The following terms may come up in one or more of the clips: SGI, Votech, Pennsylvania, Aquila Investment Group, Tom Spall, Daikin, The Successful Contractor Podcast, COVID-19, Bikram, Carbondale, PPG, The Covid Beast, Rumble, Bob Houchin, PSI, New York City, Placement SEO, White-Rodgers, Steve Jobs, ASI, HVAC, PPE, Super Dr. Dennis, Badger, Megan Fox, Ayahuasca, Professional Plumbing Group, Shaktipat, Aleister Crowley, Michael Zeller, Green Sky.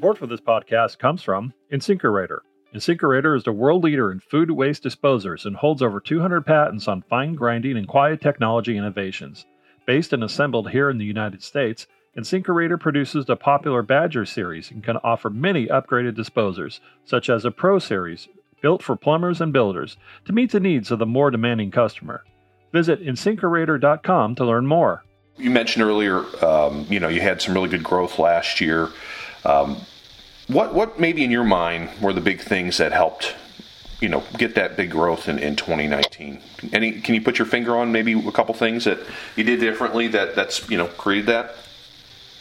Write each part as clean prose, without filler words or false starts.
Support for this podcast comes from InSinkErator. InSinkErator is the world leader in food waste disposers and holds over 200 patents on fine grinding and quiet technology innovations. Based and assembled here in the United States, InSinkErator produces the popular Badger series and can offer many upgraded disposers, such as a PRO Series, built for plumbers and builders, to meet the needs of the more demanding customer. Visit InSinkErator.com to learn more. You mentioned earlier, you had some really good growth last year. What maybe in your mind were the big things that helped, get that big growth in 2019? Can you put your finger on maybe a couple things that you did differently that's created that?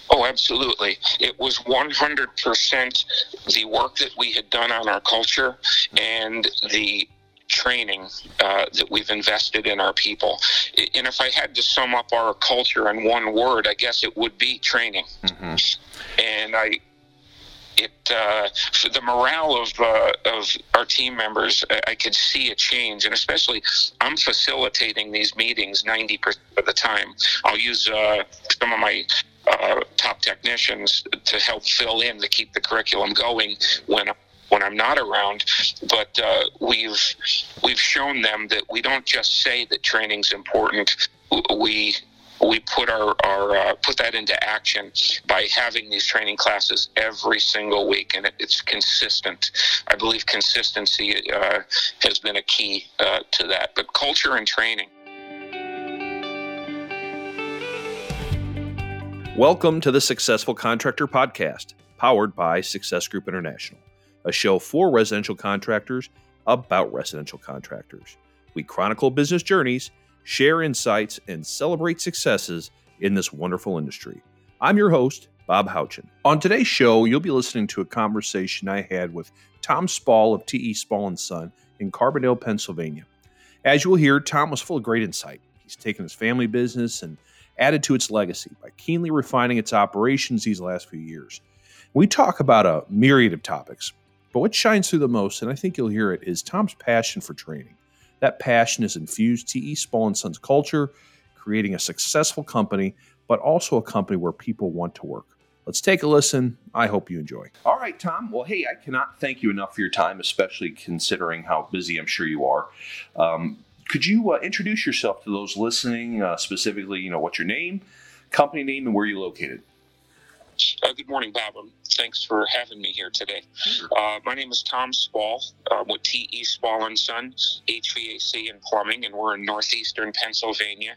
Oh, absolutely. It was 100% the work that we had done on our culture and the training that we've invested in our people. And if I had to sum up our culture in one word, I guess it would be training. Mm-hmm. And the morale of our team members, I could see a change, and especially I'm facilitating these meetings 90% of the time. I'll use some of my top technicians to help fill in to keep the curriculum going when I'm not around, but we've shown them that we don't just say that training's important. We put put that into action by having these training classes every single week, and it's consistent. I believe consistency has been a key to that. But culture and training. Welcome to the Successful Contractor Podcast, powered by Success Group International, a show for residential contractors about residential contractors. We chronicle business journeys, share insights, and celebrate successes in this wonderful industry. I'm your host, Bob Houchin. On today's show, you'll be listening to a conversation I had with Tom Spall of TE Spall & Son in Carbondale, Pennsylvania. As you will hear, Tom was full of great insight. He's taken his family business and added to its legacy by keenly refining its operations these last few years. We talk about a myriad of topics, but what shines through the most, and I think you'll hear it, is Tom's passion for training. That passion has infused TE Spall & Son's culture, creating a successful company, but also a company where people want to work. Let's take a listen. I hope you enjoy. All right, Tom. Well, hey, I cannot thank you enough for your time, especially considering how busy I'm sure you are. Could you introduce yourself to those listening, specifically, what's your name, company name, and where you're located? Good morning, Bob. Thanks for having me here today. My name is Tom Spall with TE Spall & Son, HVAC and Plumbing, and we're in northeastern Pennsylvania,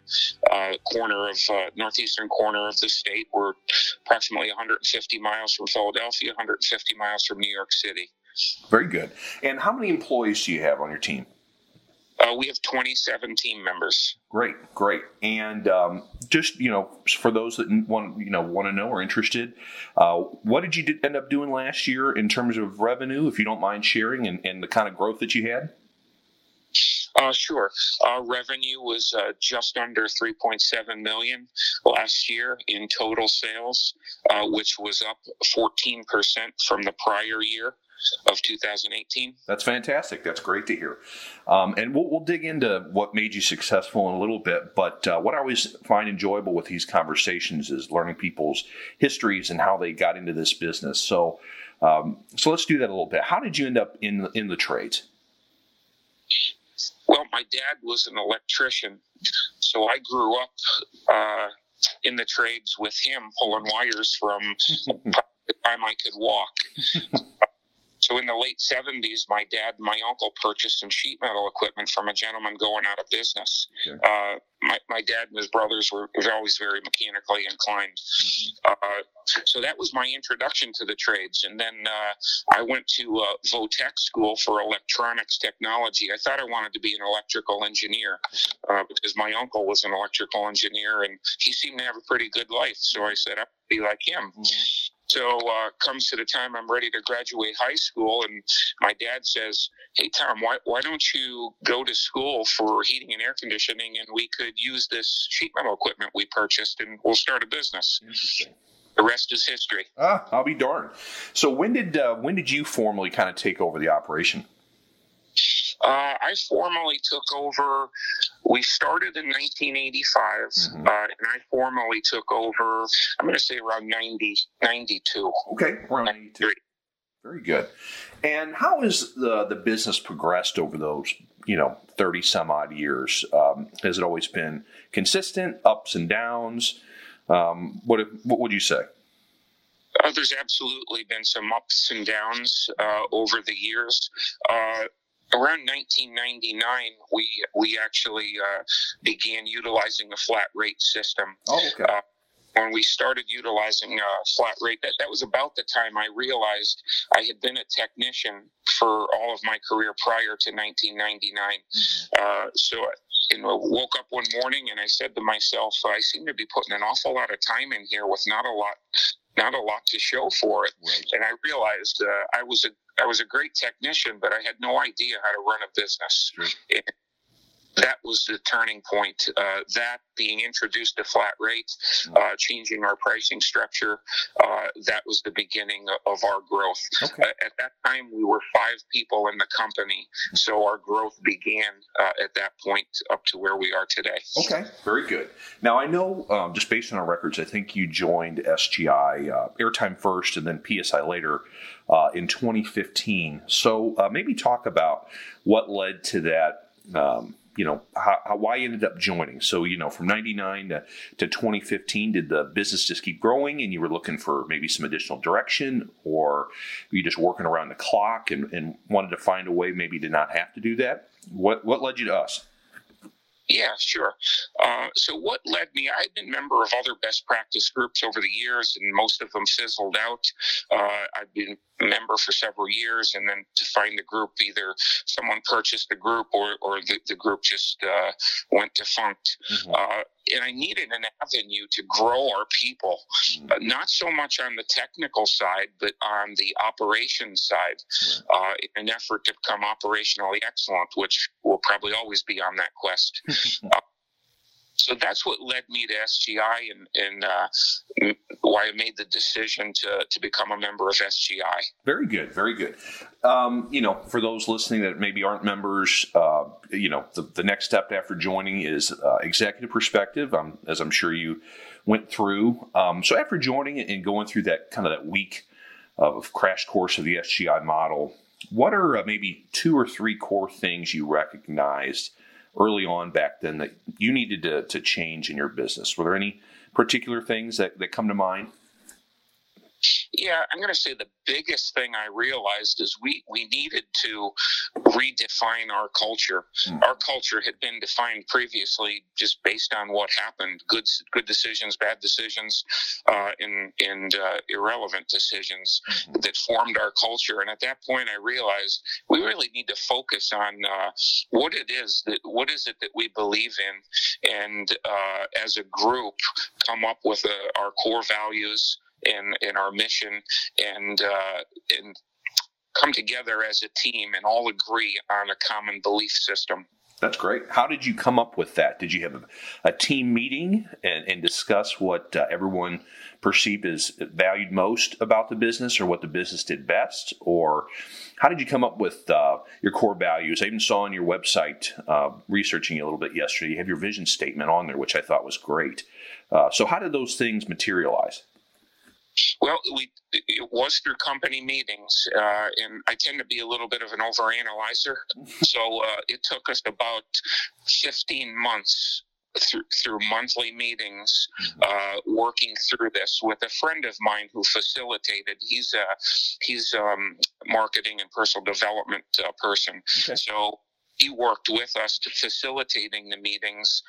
northeastern corner of the state. We're approximately 150 miles from Philadelphia, 150 miles from New York City. Very good. And how many employees do you have on your team? We have 27 team members. Great. And for those that want to know or interested, what did you end up doing last year in terms of revenue, if you don't mind sharing, and the kind of growth that you had? Sure. Our revenue was just under $3.7 million last year in total sales, which was up 14% from the prior year of 2018. That's fantastic. That's great to hear. And we'll dig into what made you successful in a little bit, but what I always find enjoyable with these conversations is learning people's histories and how they got into this business. So let's do that a little bit. How did you end up in the trades? Well, my dad was an electrician, so I grew up in the trades with him, pulling wires from the time I could walk. So in the late 70s, my dad and my uncle purchased some sheet metal equipment from a gentleman going out of business. Okay. My dad and his brothers were always very mechanically inclined. Mm-hmm. So that was my introduction to the trades. And then I went to Votech school for electronics technology. I thought I wanted to be an electrical engineer because my uncle was an electrical engineer, and he seemed to have a pretty good life. So I said, I'd be like him. Mm-hmm. So comes to the time I'm ready to graduate high school, and my dad says, hey, Tom, why don't you go to school for heating and air conditioning, and we could use this sheet metal equipment we purchased, and we'll start a business. Interesting. The rest is history. I'll be darned. So when did you formally kind of take over the operation? I formally took over. We started in 1985, and I formally took over, I'm going to say around 90, 92. Okay, around 93. Very good. And how has the business progressed over those, 30 some odd years? Has it always been consistent, ups and downs? What would you say? There's absolutely been some ups and downs over the years. Around 1999, we actually began utilizing a flat rate system. Oh, okay. When we started utilizing a flat rate, that was about the time I realized I had been a technician for all of my career prior to 1999. So I woke up one morning and I said to myself, I seem to be putting an awful lot of time in here with not a lot to show for it. Right. And I realized I was a great technician, but I had no idea how to run a business. Sure. That was the turning point. That being introduced to flat rates, changing our pricing structure, that was the beginning of our growth. Okay. At that time, we were 5 people in the company, so our growth began at that point up to where we are today. Okay, very good. Now, I know just based on our records, I think you joined SGI Airtime first and then PSI later in 2015. So maybe talk about what led to that. Why you ended up joining. So, from 99 to 2015, did the business just keep growing and you were looking for maybe some additional direction, or were you just working around the clock and wanted to find a way maybe to not have to do that? What led you to us? Yeah, sure. So what led me, I've been a member of other best practice groups over the years, and most of them fizzled out. I've been a member for several years, and then to find the group, either someone purchased the group or the group just went defunct. And I needed an avenue to grow our people, not so much on the technical side, but on the operations side, in an effort to become operationally excellent, which will probably always be on that quest. So that's what led me to SGI and why I made the decision to become a member of SGI. Very good, very good. For those listening that maybe aren't members, the next step after joining is executive perspective, as I'm sure you went through. So after joining and going through that kind of that week of crash course of the SGI model, what are maybe 2 or 3 core things you recognized early on back then that you needed to change in your business? Were there any particular things that come to mind? Yeah, I'm going to say the biggest thing I realized is we needed to redefine our culture. Our culture had been defined previously just based on what happened, good decisions, bad decisions, and irrelevant decisions that formed our culture. And at that point, I realized we really need to focus on what is it that we believe in, and as a group come up with our core values in our mission, and come together as a team and all agree on a common belief system. That's great. How did you come up with that? Did you have a team meeting and discuss what everyone perceived as valued most about the business, or what the business did best? Or how did you come up with your core values? I even saw on your website, researching you a little bit yesterday, you have your vision statement on there, which I thought was great. So how did those things materialize? Well, it was through company meetings, and I tend to be a little bit of an overanalyzer, so it took us about 15 months through monthly meetings, working through this with a friend of mine who facilitated. He's marketing and personal development person, okay. So he worked with us to facilitating the meetings,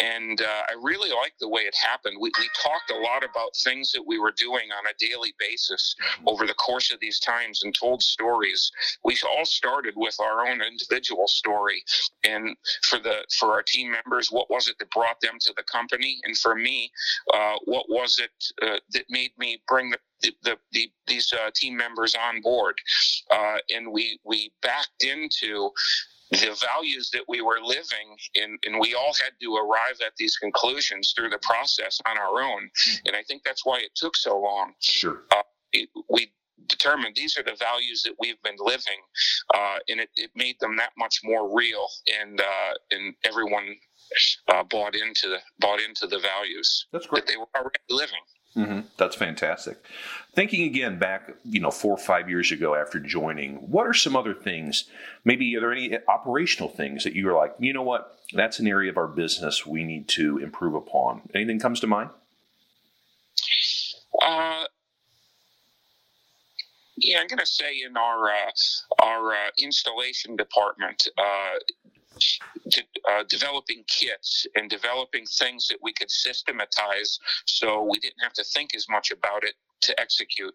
and I really liked the way it happened. We talked a lot about things that we were doing on a daily basis over the course of these times and told stories. We all started with our own individual story, and for our team members, what was it that brought them to the company? And for me, what was it that made me bring these team members on board? And we backed into the values that we were living in, and we all had to arrive at these conclusions through the process on our own. And I think that's why it took so long. Sure. We determined these are the values that we've been living, and it made them that much more real, and everyone bought into the values. That's great. That they were already living. Mm-hmm. That's fantastic. Thinking again back, 4 or 5 years ago after joining, what are some other things? Maybe are there any operational things that you were like, you know what, that's an area of our business we need to improve upon? Anything comes to mind? Yeah, I'm going to say in our installation department, developing kits and developing things that we could systematize, so we didn't have to think as much about it to execute.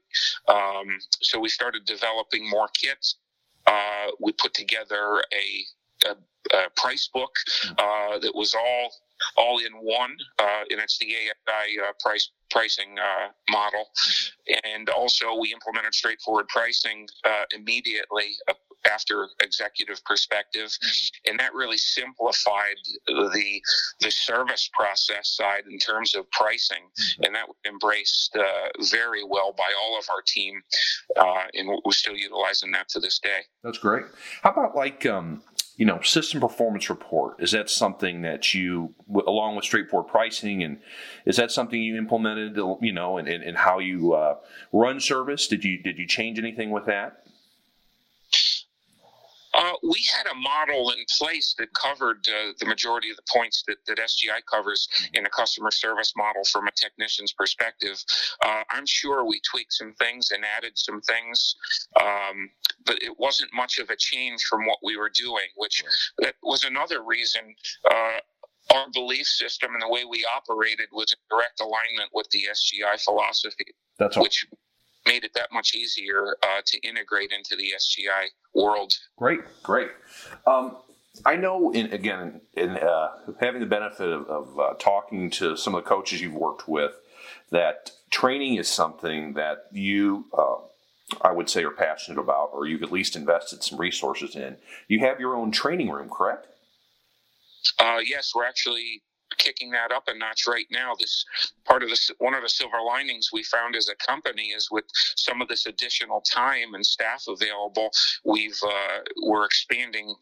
So we started developing more kits. We put together a price book that was all in one, and it's the ASI pricing model. And also we implemented straightforward pricing immediately after executive perspective, and that really simplified the service process side in terms of pricing, and that was embraced very well by all of our team, and we're still utilizing that to this day. That's great. How about system performance report? Is that something that you, along with straightforward pricing, and is that something you implemented, and how you run service? Did you change anything with that? We had a model in place that covered the majority of the points that SGI covers in a customer service model from a technician's perspective. I'm sure we tweaked some things and added some things, but it wasn't much of a change from what we were doing, which that was another reason our belief system and the way we operated was in direct alignment with the SGI philosophy. That's all. Which made it that much easier to integrate into the SGI world. Great. I know, in having the benefit of talking to some of the coaches you've worked with, that training is something that you, I would say, are passionate about, or you've at least invested some resources in. You have your own training room, correct? Yes, we're actually kicking that up a notch right now. This part of this, one of the silver linings we found as a company is with some of this additional time and staff available, we're expanding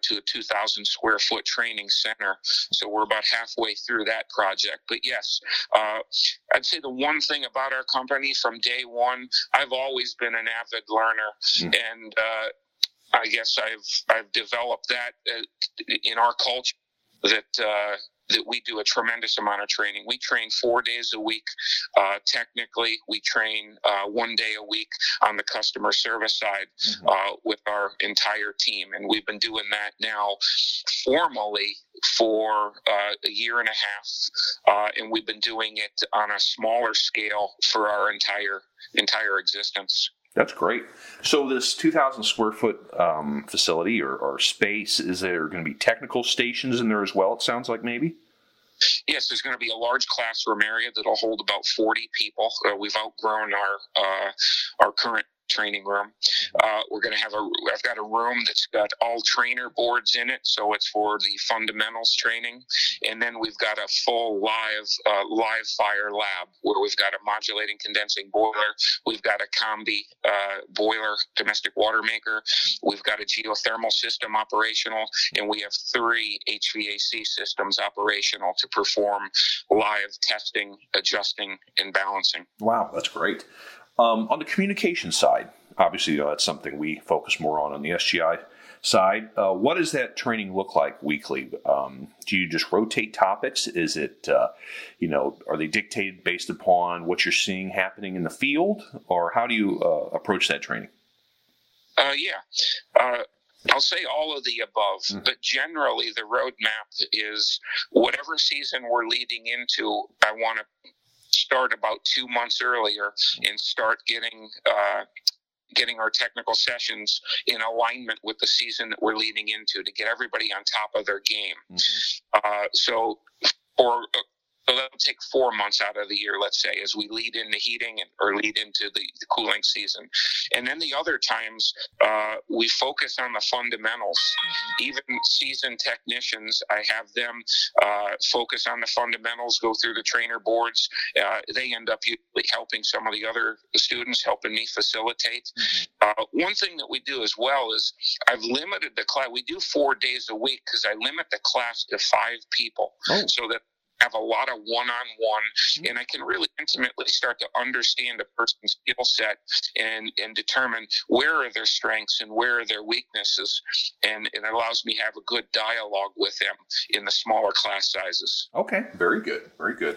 to a 2,000 square foot training center. So we're about halfway through that project. But yes, I'd say the one thing about our company from day one, I've always been an avid learner, and I guess I've developed that in our culture that we do a tremendous amount of training. We train 4 days a week. Technically, we train 1 day a week on the customer service side with our entire team. And we've been doing that now formally for a year and a half. And we've been doing it on a smaller scale for our entire existence. That's great. So this 2,000 square foot facility or space, is there going to be technical stations in there as well, it sounds like, maybe? Yes, there's going to be a large classroom area that will hold about 40 people. We've outgrown our current training room. We're going to have I've got a room that's got all trainer boards in it, so it's for the fundamentals training. And then we've got a full live fire lab where we've got a modulating condensing boiler. We've got a combi boiler, domestic water maker. We've got a geothermal system operational, and we have 3 HVAC systems operational to perform live testing, adjusting, and balancing. Wow, that's great. On the communication side, obviously that's something we focus more on the SGI side. What does that training look like weekly? Do you just rotate topics? Is it, are they dictated based upon what you're seeing happening in the field, or how do you approach that training? I'll say all of the above, but generally the roadmap is whatever season we're leading into, I want to start about 2 months earlier and start getting our technical sessions in alignment with the season that we're leading into to get everybody on top of their game. So for So that'll take 4 months out of the year, let's say, as we lead into heating or lead into the cooling season. And then the other times, we focus on the fundamentals. Even seasoned technicians, I have them focus on the fundamentals, go through the trainer boards. They end up usually helping some of the other students, helping me facilitate. One thing that we do as well is I've limited the class. We do 4 days a week because I limit the class to 5 people so that have a lot of one-on-one, and I can really intimately start to understand a person's skill set and determine where are their strengths and where are their weaknesses, and it allows me to have a good dialogue with them in the smaller class sizes. Okay, very good, very good.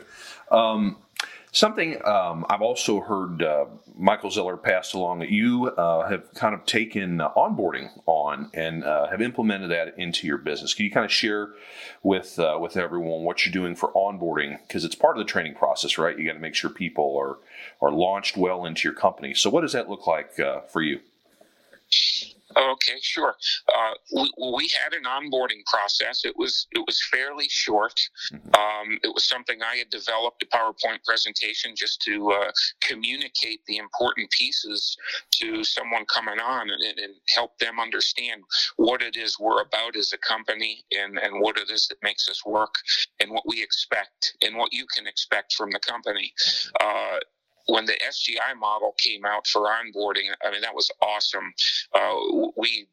Something I've also heard Michael Zeller pass along that you have kind of taken onboarding on and have implemented that into your business. Can you kind of share with everyone what you're doing for onboarding? Because it's part of the training process, right? You got to make sure people are launched well into your company. So what does that look like for you? Okay, sure. We had an onboarding process. It was fairly short. It was something I had developed, a PowerPoint presentation just to communicate the important pieces to someone coming on and help them understand what it is we're about as a company and what it is that makes us work and what we expect and what you can expect from the company. When the SGI model came out for onboarding, I mean, that was awesome. We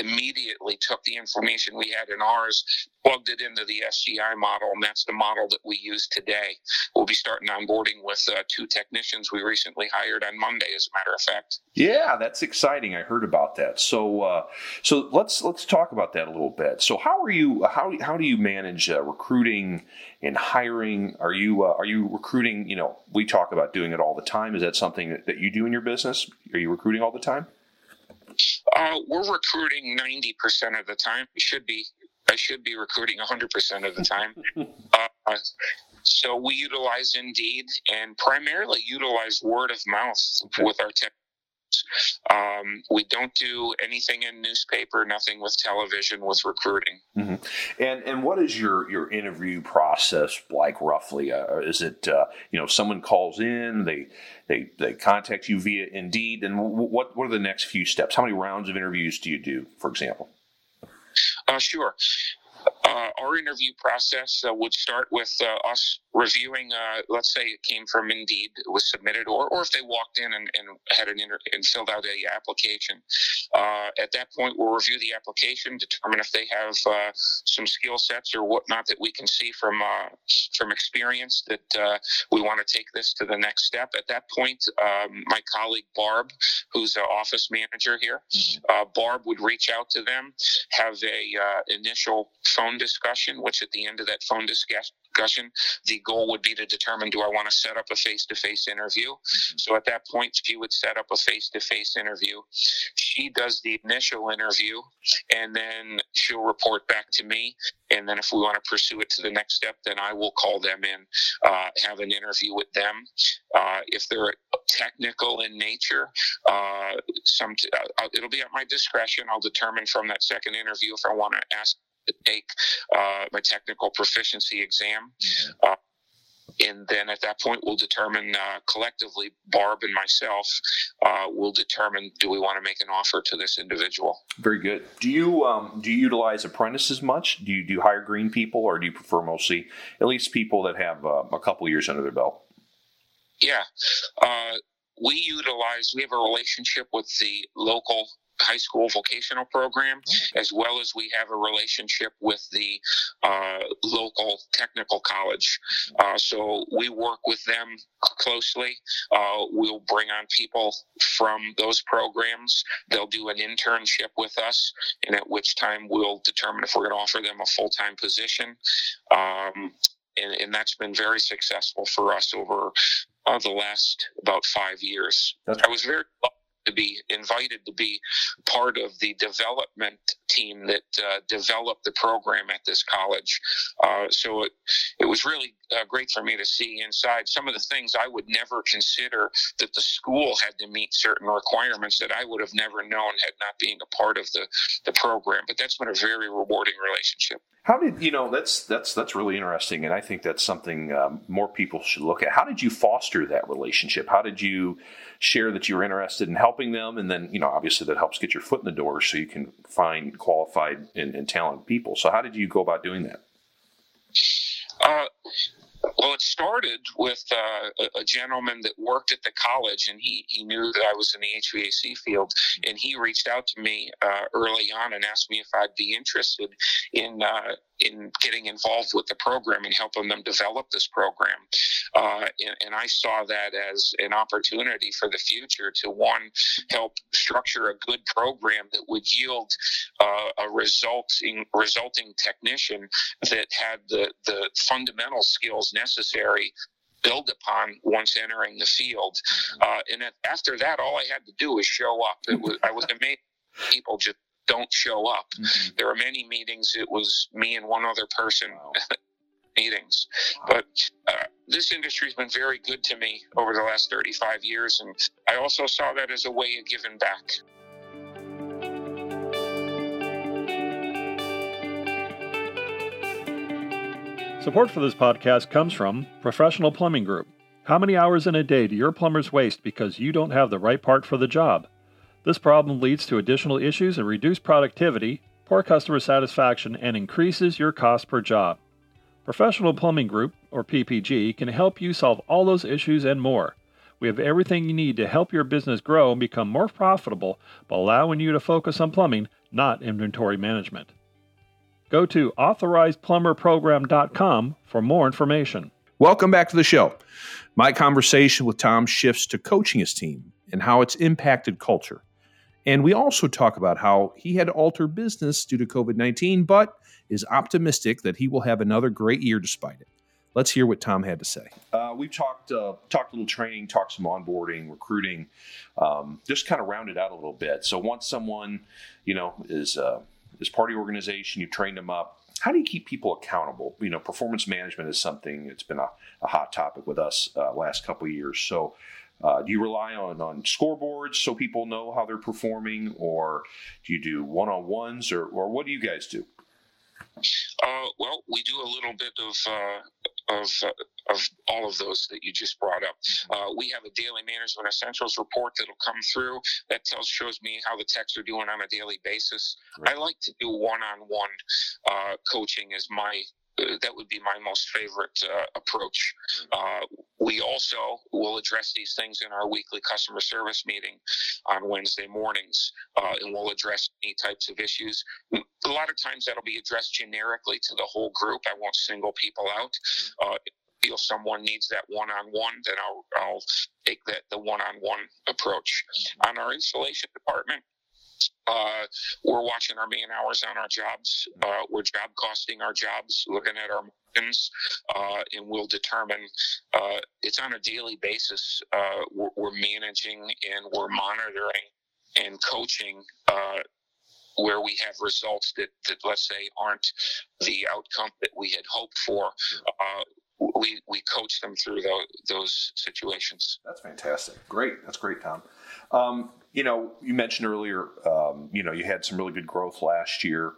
immediately took the information we had in ours, plugged it into the SGI model, and that's the model that we use today. We'll be starting onboarding with 2 technicians we recently hired on Monday, as a matter of fact. Yeah, that's exciting. I heard about that. So, so let's talk about that a little bit. So, how do you manage recruiting and hiring? Are you recruiting? You know, we talk about doing it all the time. Is that something that you do in your business? Are you recruiting all the time? We're recruiting 90% of the time. I should be recruiting 100% of the time. So we utilize Indeed and primarily utilize word of mouth with our tech. We don't do anything in newspaper, nothing with television, with recruiting. And what is your interview process like roughly? Is it, someone calls in, they contact you via Indeed, and what are the next few steps? How many rounds of interviews do you do, for example? Sure. Our interview process would start with us reviewing, let's say it came from Indeed, it was submitted, or if they walked in and had and filled out an application. At that point, we'll review the application, determine if they have some skill sets or whatnot that we can see from experience that we want to take this to the next step. At that point, my colleague Barb, who's an office manager here, Barb would reach out to them, have a initial phone discussion, which at the end of that phone discussion, the goal would be to determine, do I want to set up a face-to-face interview? So at that point, she would set up a face-to-face interview. She does the initial interview, and then she'll report back to me. And then if we want to pursue it to the next step, then I will call them in, have an interview with them. If they're technical in nature, it'll be at my discretion. I'll determine from that second interview if I want to ask to take my technical proficiency exam. And then at that point, we'll determine collectively, Barb and myself, will determine, do we want to make an offer to this individual? Very good. Do you utilize apprentices much? Do you hire green people, or do you prefer mostly at least people that have a couple years under their belt? Yeah. We have a relationship with the local high school vocational program, as well as we have a relationship with the local technical college. So we work with them closely. We'll bring on people from those programs. They'll do an internship with us, and at which time we'll determine if we're going to offer them a full-time position. And that's been very successful for us over the last about 5 years. I was very lucky to be invited to be part of the development team that developed the program at this college. So it was really great for me to see inside some of the things I would never consider, that the school had to meet certain requirements that I would have never known had not being a part of the program. But that's been a very rewarding relationship. How did, that's really interesting. And I think that's something more people should look at. How did you foster that relationship? How did you share that you were interested in helping them? And then, obviously that helps get your foot in the door so you can find qualified and talented people. So how did you go about doing that? Well, it started with a gentleman that worked at the college, and he knew that I was in the HVAC field, and he reached out to me early on and asked me if I'd be interested in getting involved with the program and helping them develop this program. And I saw that as an opportunity for the future to, one, help structure a good program that would yield a resulting technician that had the fundamental skills necessary build upon once entering the field. And after that, all I had to do was show up. I was amazed at people just don't show up. Mm-hmm. There were many meetings. It was me and one other person. Wow. Meetings. But this industry has been very good to me over the last 35 years. And I also saw that as a way of giving back. Support for this podcast comes from Professional Plumbing Group. How many hours in a day do your plumbers waste because you don't have the right part for the job? This problem leads to additional issues and reduced productivity, poor customer satisfaction, and increases your cost per job. Professional Plumbing Group, or PPG, can help you solve all those issues and more. We have everything you need to help your business grow and become more profitable by allowing you to focus on plumbing, not inventory management. Go to authorizedplumberprogram.com for more information. Welcome back to the show. My conversation with Tom shifts to coaching his team and how it's impacted culture. And we also talk about how he had to alter business due to COVID-19, but is optimistic that he will have another great year despite it. Let's hear what Tom had to say. We've talked a little training, talked some onboarding, recruiting, just kind of rounded out a little bit. So once someone, is part of your organization, you've trained them up, how do you keep people accountable? Performance management is something that's been a hot topic with us last couple of years. So do you rely on scoreboards so people know how they're performing, or do you do one-on-ones, or what do you guys do? Well, we do a little bit of all of those that you just brought up. We have a daily management essentials report that'll come through that shows me how the techs are doing on a daily basis. Right. I like to do one-on-one coaching as that would be my most favorite approach. We also will address these things in our weekly customer service meeting on Wednesday mornings, and we'll address any types of issues. A lot of times that'll be addressed generically to the whole group. I won't single people out. If I feel someone needs that one-on-one, then I'll take the one-on-one approach. On our installation department, we're watching our man hours on our jobs. We're job costing our jobs, looking at our margins, and we'll determine it's on a daily basis. We're managing and we're monitoring and coaching where we have results that let's say aren't the outcome that we had hoped for. We coach them through those situations. That's fantastic. Great. That's great, Tom. You mentioned earlier, you had some really good growth last year.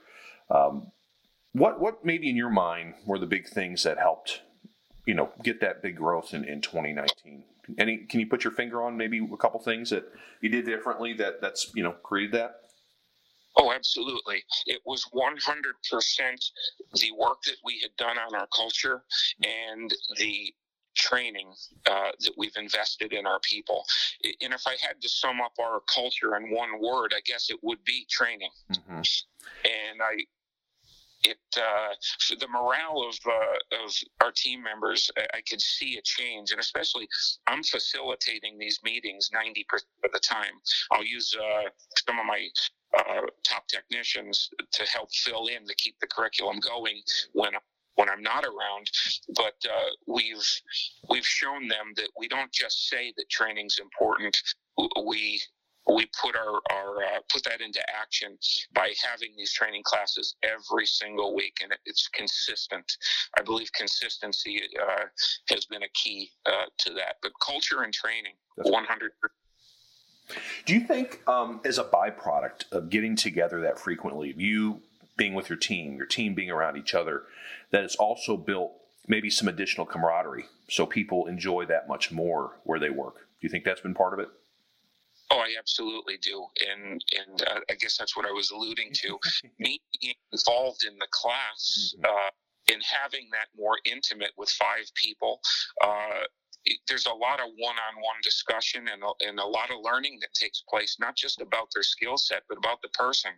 What maybe in your mind were the big things that helped, get that big growth in 2019? Can you put your finger on maybe a couple things that you did differently that's created that? Oh, absolutely. It was 100% the work that we had done on our culture and the training that we've invested in our people. And if I had to sum up our culture in one word, I guess it would be training. Mm-hmm. And so the morale of our team members, I could see a change. And especially I'm facilitating these meetings 90% of the time. I'll use some of my top technicians to help fill in, to keep the curriculum going when I'm not around, but we've shown them that we don't just say that training's important. We we put put that into action by having these training classes every single week, and it's consistent. I believe consistency has been a key to that. But culture and training, 100%. Do you think, as a byproduct of getting together that frequently, you being with your team being around each other, that it's also built maybe some additional camaraderie so people enjoy that much more where they work? Do you think that's been part of it? Oh, I absolutely do. And I guess that's what I was alluding to. Me being involved in the class and having that more intimate with five people, there's a lot of one-on-one discussion and a lot of learning that takes place, not just about their skill set, but about the person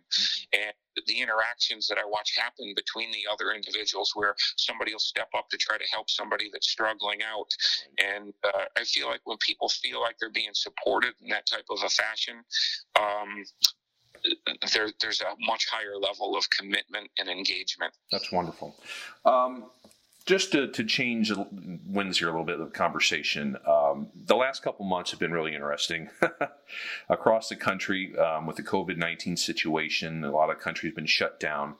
and the interactions that I watch happen between the other individuals, where somebody will step up to try to help somebody that's struggling out. And I feel like when people feel like they're being supported in that type of a fashion, there's a much higher level of commitment and engagement. That's wonderful. Just to change the winds here a little bit of the conversation, the last couple months have been really interesting across the country with the COVID-19 situation. A lot of countries have been shut down.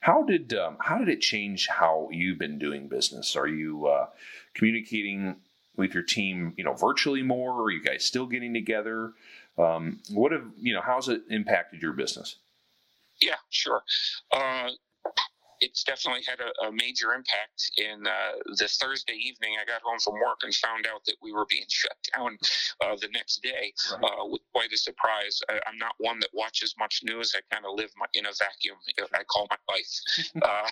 How did it change how you've been doing business? Are you communicating with your team, virtually more? Are you guys still getting together? How's it impacted your business? Yeah, sure. It's definitely had a major impact. In the Thursday evening, I got home from work and found out that we were being shut down the next day, with quite a surprise. I'm not one that watches much news. I kind of live in a vacuum. I call my life.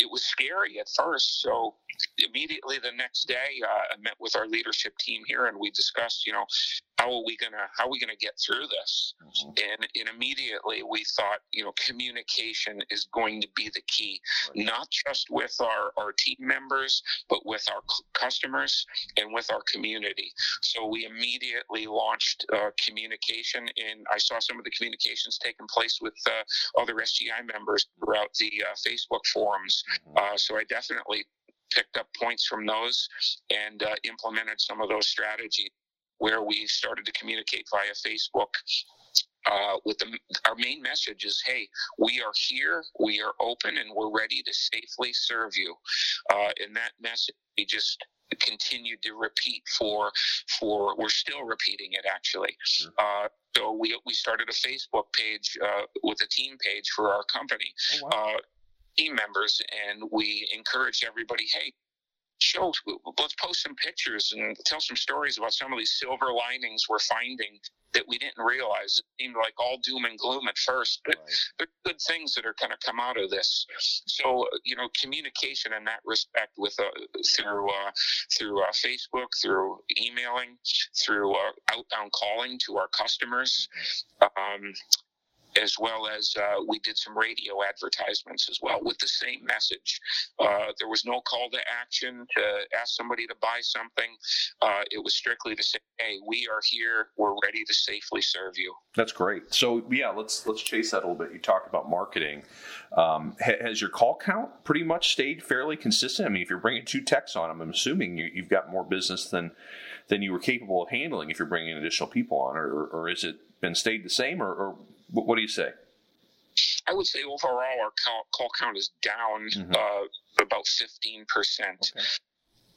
It was scary at first. So immediately the next day, I met with our leadership team here, and we discussed, how are we gonna get through this? Mm-hmm. And immediately we thought, communication is going to be the key, not just with our team members, but with our customers and with our community. So we immediately launched communication, and I saw some of the communications taking place with other SGI members throughout the Facebook forums. So I definitely picked up points from those and implemented some of those strategies, where we started to communicate via Facebook with our main message is, hey, we are here, we are open, and we're ready to safely serve you. And that message, we just continued to repeat for we're still repeating it, actually. Sure. So we started a Facebook page with a team page for our company. Oh, wow. Team members, and we encourage everybody, hey, let's post some pictures and tell some stories about some of these silver linings we're finding that we didn't realize. It seemed like all doom and gloom at first, but there's good things that are going to come out of this. So, communication in that respect through Facebook, through emailing, through outbound calling to our customers, as well as we did some radio advertisements as well with the same message. There was no call to action to ask somebody to buy something. It was strictly to say, hey, we are here. We're ready to safely serve you. That's great. So, yeah, let's chase that a little bit. You talked about marketing. Has your call count pretty much stayed fairly consistent? I mean, if you're bringing two techs on, I'm assuming you've got more business than you were capable of handling if you're bringing additional people on, or has it been stayed the same, or what do you say? I would say overall our call count is down about 15%. Okay.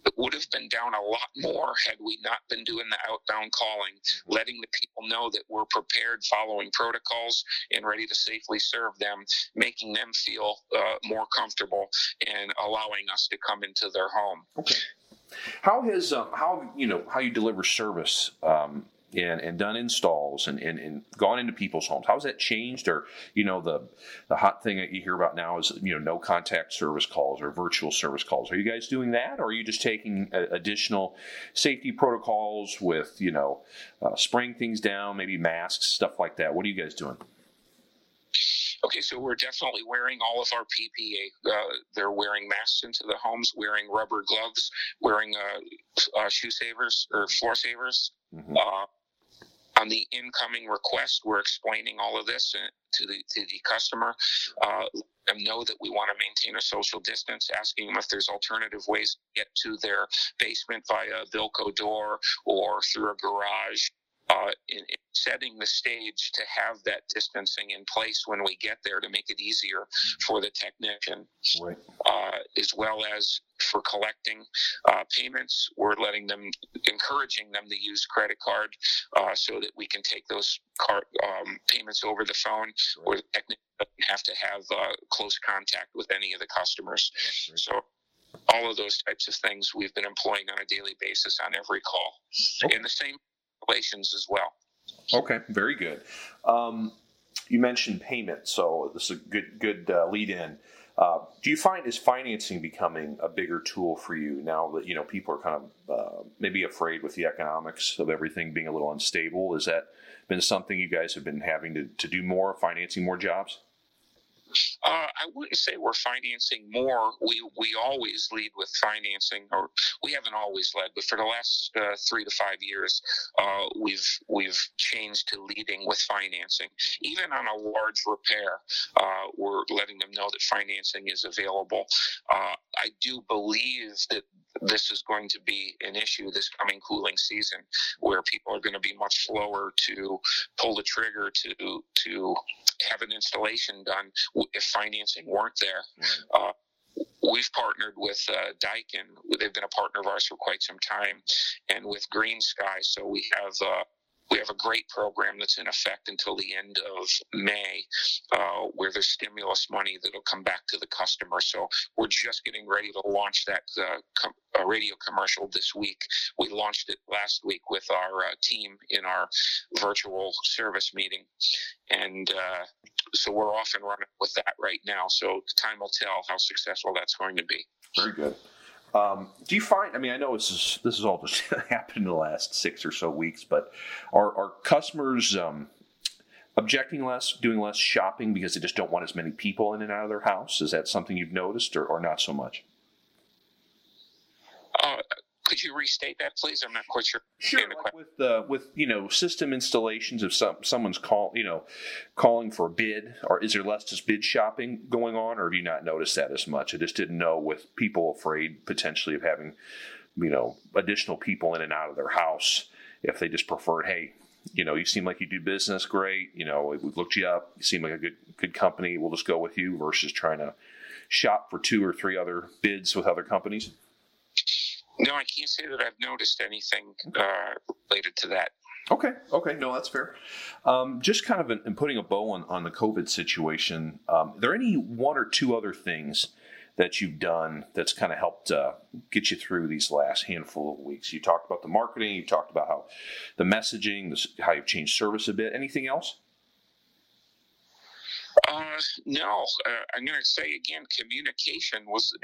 It would have been down a lot more had we not been doing the outbound calling, letting the people know that we're prepared, following protocols, and ready to safely serve them, making them feel more comfortable and allowing us to come into their home. Okay. How has how you deliver service and done installs and gone into people's homes, how's that changed? Or, the hot thing that you hear about now is, no contact service calls or virtual service calls. Are you guys doing that? Or are you just taking additional safety protocols with, spraying things down, maybe masks, stuff like that? What are you guys doing? Okay, so we're definitely wearing all of our PPE. They're wearing masks into the homes, wearing rubber gloves, wearing shoe savers or floor savers. Mm-hmm. on the incoming request, we're explaining all of this to the customer. Them know that we want to maintain a social distance, asking them if there's alternative ways to get to their basement via a Vilco door or through a garage, in setting the stage to have that distancing in place when we get there to make it easier for the technician, right. As well as for collecting payments. We're encouraging them to use credit card so that we can take those card payments over the phone, right. or the technician doesn't have to have close contact with any of the customers. Right. So all of those types of things we've been employing on a daily basis on every call. Okay. And the same relations as well. Okay, very good. You mentioned payment, so this is a good lead in. Do you find is financing becoming a bigger tool for you now that, you know, people are kind of maybe afraid with the economics of everything being a little unstable? Has that been something you guys have been having to do more, financing more jobs? I wouldn't say we're financing more. We always lead with financing, or we haven't always led, but for the last 3 to 5 years, we've changed to leading with financing. Even on a large repair, we're letting them know that financing is available. I do believe that this is going to be an issue this coming cooling season, where people are going to be much slower to pull the trigger to have an installation done if financing weren't there. Right. We've partnered with Daikin. They've been a partner of ours for quite some time, and with Green Sky. So we have a great program that's in effect until the end of May, where there's stimulus money that'll come back to the customer. So we're just getting ready to launch that radio commercial this week. We launched it last week with our team in our virtual service meeting. And so we're off and running with that right now. So time will tell how successful that's going to be. Very good. Do you find, I mean, I know this is all just happened in the last 6 or so weeks, but are customers objecting less, doing less shopping because they just don't want as many people in and out of their house? Is that something you've noticed, or not so much? Could you restate that, please? I'm not quite sure. Sure. Like with you know, system installations, if someone's calling for a bid, or is there less just bid shopping going on, or have you not noticed that as much? I just didn't know with people afraid potentially of having, you know, additional people in and out of their house, if they just preferred, hey, you know, you seem like you do business great, you know, we've looked you up, you seem like a good company, we'll just go with you, versus trying to shop for 2 or 3 other bids with other companies. No, I can't say that I've noticed anything related to that. Okay. No, that's fair. Just kind of in putting a bow on the COVID situation, are there any 1 or 2 other things that you've done that's kind of helped get you through these last handful of weeks? You talked about the marketing. You talked about how the messaging, how you've changed service a bit. Anything else? No, I'm going to say again, communication was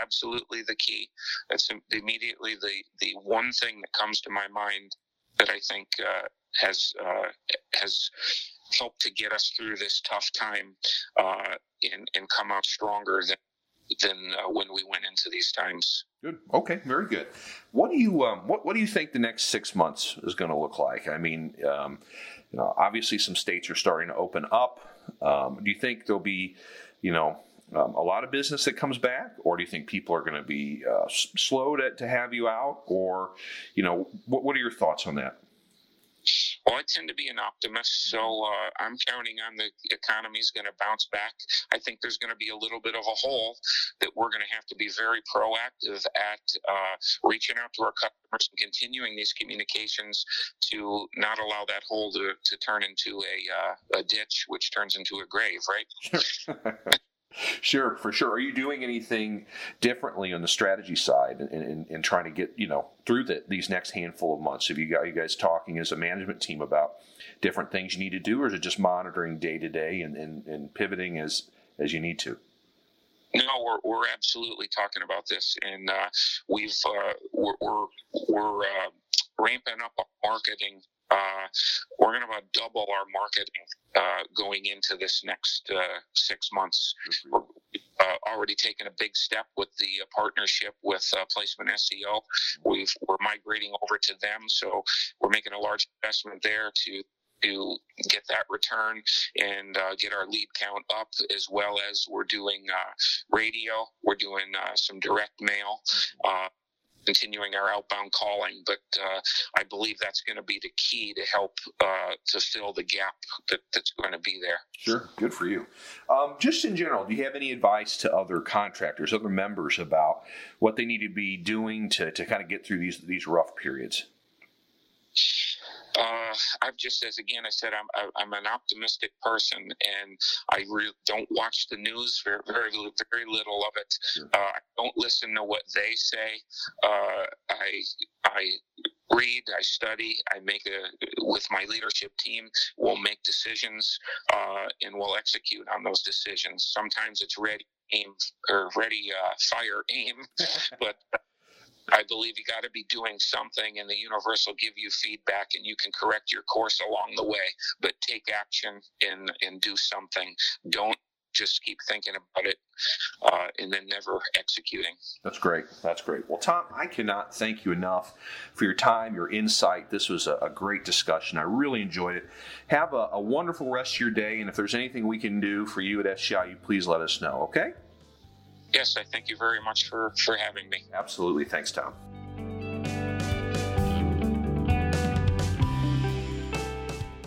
absolutely the key. That's immediately the one thing that comes to my mind that I think has helped to get us through this tough time and come out stronger than when we went into these times. Good. Okay. Very good. What do you what do you think the next 6 months is going to look like? I mean, you know, obviously some states are starting to open up. Do you think there'll be, you know, a lot of business that comes back, or do you think people are going to be slow to have you out, or, you know, what are your thoughts on that? Well, I tend to be an optimist, so I'm counting on the economy's going to bounce back. I think there's going to be a little bit of a hole that we're going to have to be very proactive at reaching out to our customers and continuing these communications to not allow that hole to turn into a ditch, which turns into a grave, right? Sure, for sure. Are you doing anything differently on the strategy side and trying to get, you know, through these next handful of months? Have you got you guys talking as a management team about different things you need to do, or is it just monitoring day to day and pivoting as you need to? No, we're absolutely talking about this, and we're ramping up our marketing. We're going to about double our marketing going into this next 6 months. Mm-hmm. already taken a big step with the partnership with Placement SEO. We're migrating over to them, so we're making a large investment there to get that return and get our lead count up, as well as we're doing radio. We're doing some direct mail, continuing our outbound calling. But I believe that's going to be the key to help to fill the gap that's going to be there. Sure. Good for you. Just in general, do you have any advice to other contractors, other members, about what they need to be doing to kind of get through these rough periods? I've just, as again, I said, I'm an optimistic person, and I don't watch the news, very, very, very little of it. Sure. I don't listen to what they say. I read, I study, I make with my leadership team, we'll make decisions, and we'll execute on those decisions. Sometimes it's fire, aim, but I believe you got to be doing something, and the universe will give you feedback, and you can correct your course along the way. But take action and do something. Don't just keep thinking about it and then never executing. That's great. That's great. Well, Tom, I cannot thank you enough for your time, your insight. This was a great discussion. I really enjoyed it. Have a wonderful rest of your day, and if there's anything we can do for you at SGIU, please let us know, okay? Yes, I thank you very much for having me. Absolutely. Thanks, Tom.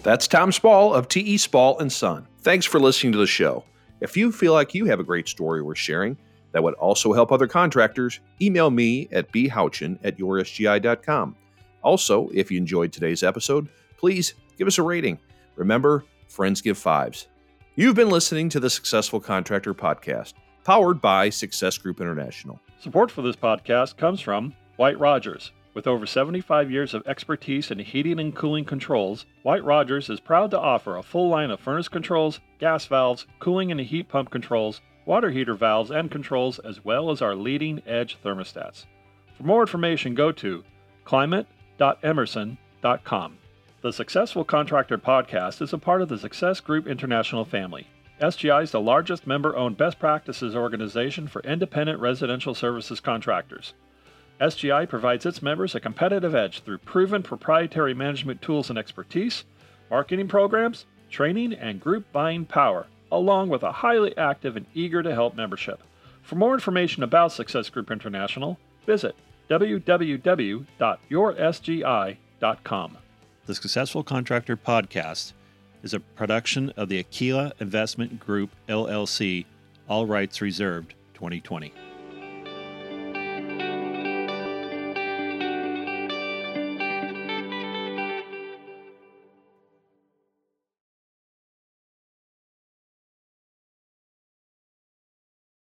That's Tom Spall of TE Spall & Son. Thanks for listening to the show. If you feel like you have a great story worth sharing that would also help other contractors, email me at bhouchin@yoursgi.com. Also, if you enjoyed today's episode, please give us a rating. Remember, friends give fives. You've been listening to the Successful Contractor Podcast, powered by Success Group International. Support for this podcast comes from White-Rodgers. With over 75 years of expertise in heating and cooling controls, White-Rodgers is proud to offer a full line of furnace controls, gas valves, cooling and heat pump controls, water heater valves and controls, as well as our leading edge thermostats. For more information, go to climate.emerson.com. The Successful Contractor Podcast is a part of the Success Group International family. SGI is the largest member-owned best practices organization for independent residential services contractors. SGI provides its members a competitive edge through proven proprietary management tools and expertise, marketing programs, training, and group buying power, along with a highly active and eager-to-help membership. For more information about Success Group International, visit www.yoursgi.com. The Successful Contractor Podcast is a production of the Aquila Investment Group, LLC, all rights reserved, 2020.